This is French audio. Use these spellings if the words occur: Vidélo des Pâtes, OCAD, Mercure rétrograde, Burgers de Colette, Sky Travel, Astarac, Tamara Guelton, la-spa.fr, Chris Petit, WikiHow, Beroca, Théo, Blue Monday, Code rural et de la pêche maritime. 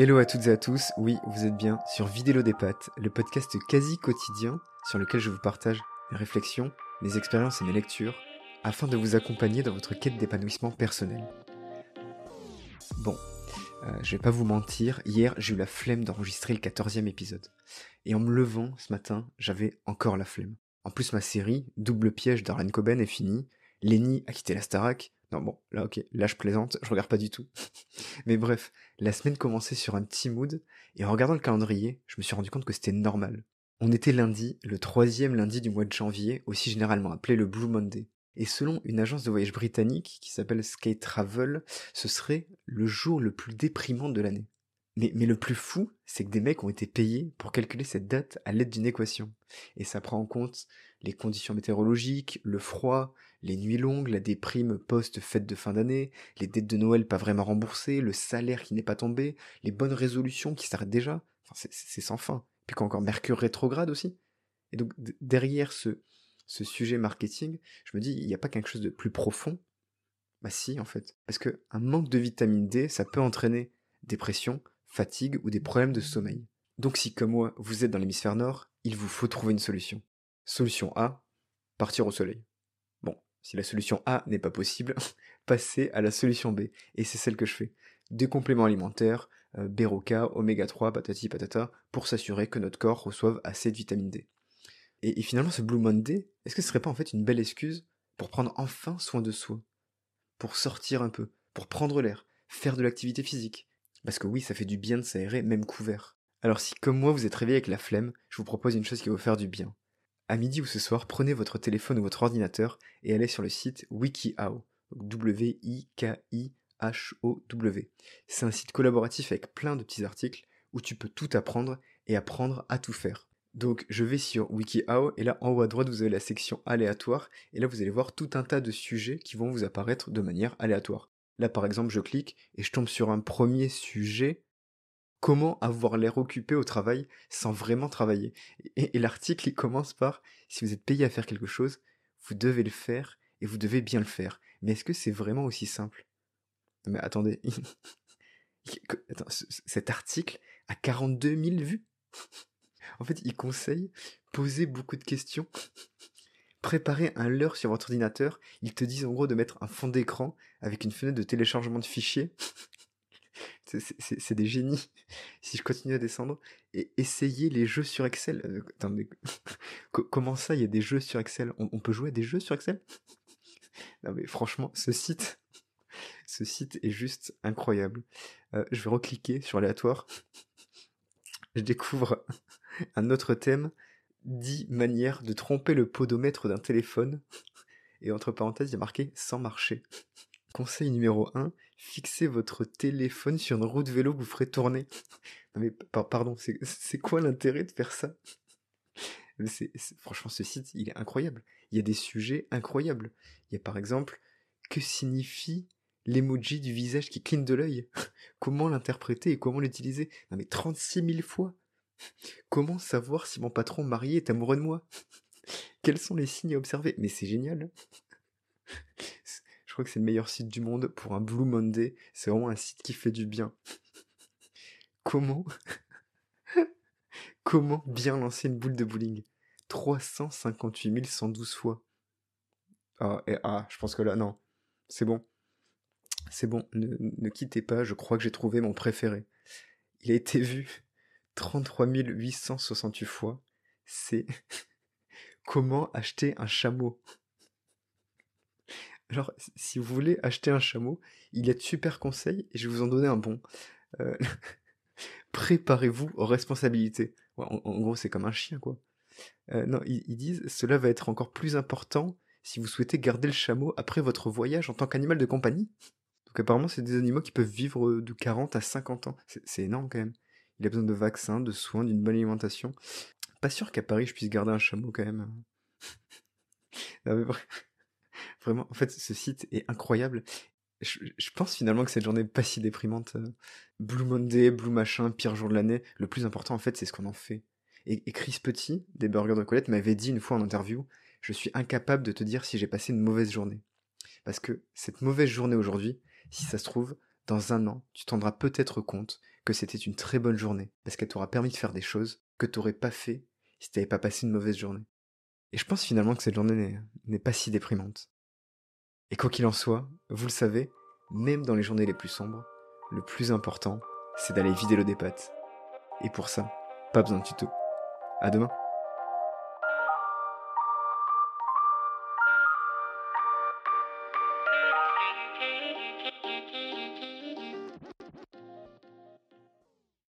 Hello à toutes et à tous, oui, vous êtes bien sur Vidélo des Pâtes, le podcast quasi quotidien sur lequel je vous partage mes réflexions, mes expériences et mes lectures afin de vous accompagner dans votre quête d'épanouissement personnel. Bon, je vais pas vous mentir, hier j'ai eu la flemme d'enregistrer le 14e épisode. Et en me levant ce matin, j'avais encore la flemme. En plus ma série, Double Piège d'Arlan Coben est finie, Lenny a quitté l'Astarac. Non bon, là ok, là je plaisante, je regarde pas du tout. Mais bref, la semaine commençait sur un petit mood, et en regardant le calendrier, je me suis rendu compte que c'était normal. On était lundi, le 3e lundi du mois de janvier, aussi généralement appelé le Blue Monday. Et selon une agence de voyage britannique qui s'appelle Sky Travel, ce serait le jour le plus déprimant de l'année. Mais le plus fou, c'est que des mecs ont été payés pour calculer cette date à l'aide d'une équation. Et ça prend en compte les conditions météorologiques, le froid, les nuits longues, la déprime post-fête de fin d'année, les dettes de Noël pas vraiment remboursées, le salaire qui n'est pas tombé, les bonnes résolutions qui s'arrêtent déjà. Enfin, c'est sans fin. Puis quand encore Mercure rétrograde aussi. Et donc derrière ce sujet marketing, je me dis, il n'y a pas quelque chose de plus profond? Bah si, en fait. Parce qu'un manque de vitamine D, ça peut entraîner dépression, fatigue ou des problèmes de sommeil. Donc si, comme moi, vous êtes dans l'hémisphère nord, il vous faut trouver une solution. Solution A, partir au soleil. Bon, si la solution A n'est pas possible, passez à la solution B. Et c'est celle que je fais. Des compléments alimentaires, Beroca, oméga 3, patati patata, pour s'assurer que notre corps reçoive assez de vitamine D. Et finalement, ce Blue Monday, est-ce que ce serait pas en fait une belle excuse pour prendre enfin soin de soi? Pour sortir un peu, pour prendre l'air, faire de l'activité physique? Parce que oui, ça fait du bien de s'aérer, même couvert. Alors si, comme moi, vous êtes réveillé avec la flemme, je vous propose une chose qui va vous faire du bien. À midi ou ce soir, prenez votre téléphone ou votre ordinateur et allez sur le site WikiHow. W-I-K-I-H-O-W. C'est un site collaboratif avec plein de petits articles où tu peux tout apprendre et apprendre à tout faire. Donc je vais sur WikiHow et là en haut à droite vous avez la section aléatoire et là vous allez voir tout un tas de sujets qui vont vous apparaître de manière aléatoire. Là par exemple je clique et je tombe sur un premier sujet, comment avoir l'air occupé au travail sans vraiment travailler. Et l'article il commence par si vous êtes payé à faire quelque chose, vous devez le faire et vous devez bien le faire. Mais est-ce que c'est vraiment aussi simple? Mais attendez, cet article a 42 000 vues. En fait, il conseille poser beaucoup de questions, préparer un leurre sur votre ordinateur. Ils te disent en gros de mettre un fond d'écran avec une fenêtre de téléchargement de fichiers. C'est des génies. Si je continue à descendre, et essayer les jeux sur Excel. Attendez, comment ça, il y a des jeux sur Excel? On peut jouer à des jeux sur Excel? Non mais franchement, ce site est juste incroyable. Je vais recliquer sur aléatoire. Je découvre un autre thème, 10 manières de tromper le podomètre d'un téléphone. Et entre parenthèses, il y a marqué « sans marcher ». Conseil numéro 1, fixez votre téléphone sur une roue de vélo que vous ferez tourner. Non mais pardon, c'est quoi l'intérêt de faire ça? Mais franchement, ce site, il est incroyable. Il y a des sujets incroyables. Il y a par exemple « que signifie l'emoji du visage qui cligne de l'œil ?» Comment l'interpréter et comment l'utiliser? Non mais 36 000 fois. Comment savoir si mon patron marié est amoureux de moi? Quels sont les signes à observer? Mais c'est génial. Je crois que c'est le meilleur site du monde pour un Blue Monday. C'est vraiment un site qui fait du bien. Comment bien lancer une boule de bowling? 358 112 fois. Ah, je pense que là, non. C'est bon, ne quittez pas, je crois que j'ai trouvé mon préféré. Il a été vu 33 868 fois. C'est comment acheter un chameau. Alors, si vous voulez acheter un chameau, il y a de super conseils et je vais vous en donner un bon. Préparez-vous aux responsabilités. Ouais, en gros, c'est comme un chien, quoi. Non, ils disent, cela va être encore plus important si vous souhaitez garder le chameau après votre voyage en tant qu'animal de compagnie. Donc apparemment, c'est des animaux qui peuvent vivre de 40 à 50 ans. C'est énorme quand même. Il a besoin de vaccins, de soins, d'une bonne alimentation. Pas sûr qu'à Paris, je puisse garder un chameau quand même. Non, mais vraiment, en fait, ce site est incroyable. Je pense finalement que cette journée pas si déprimante. Blue Monday, Blue machin, pire jour de l'année. Le plus important, en fait, c'est ce qu'on en fait. Et Chris Petit, des Burgers de Colette, m'avait dit une fois en interview, « Je suis incapable de te dire si j'ai passé une mauvaise journée. » Parce que cette mauvaise journée aujourd'hui, si ça se trouve, dans un an, tu t'en rendras peut-être compte que c'était une très bonne journée, parce qu'elle t'aura permis de faire des choses que t'aurais pas fait si t'avais pas passé une mauvaise journée. Et je pense finalement que cette journée n'est pas si déprimante. Et quoi qu'il en soit, vous le savez, même dans les journées les plus sombres, le plus important, c'est d'aller vider l'eau des pattes. Et pour ça, pas besoin de tuto. À demain!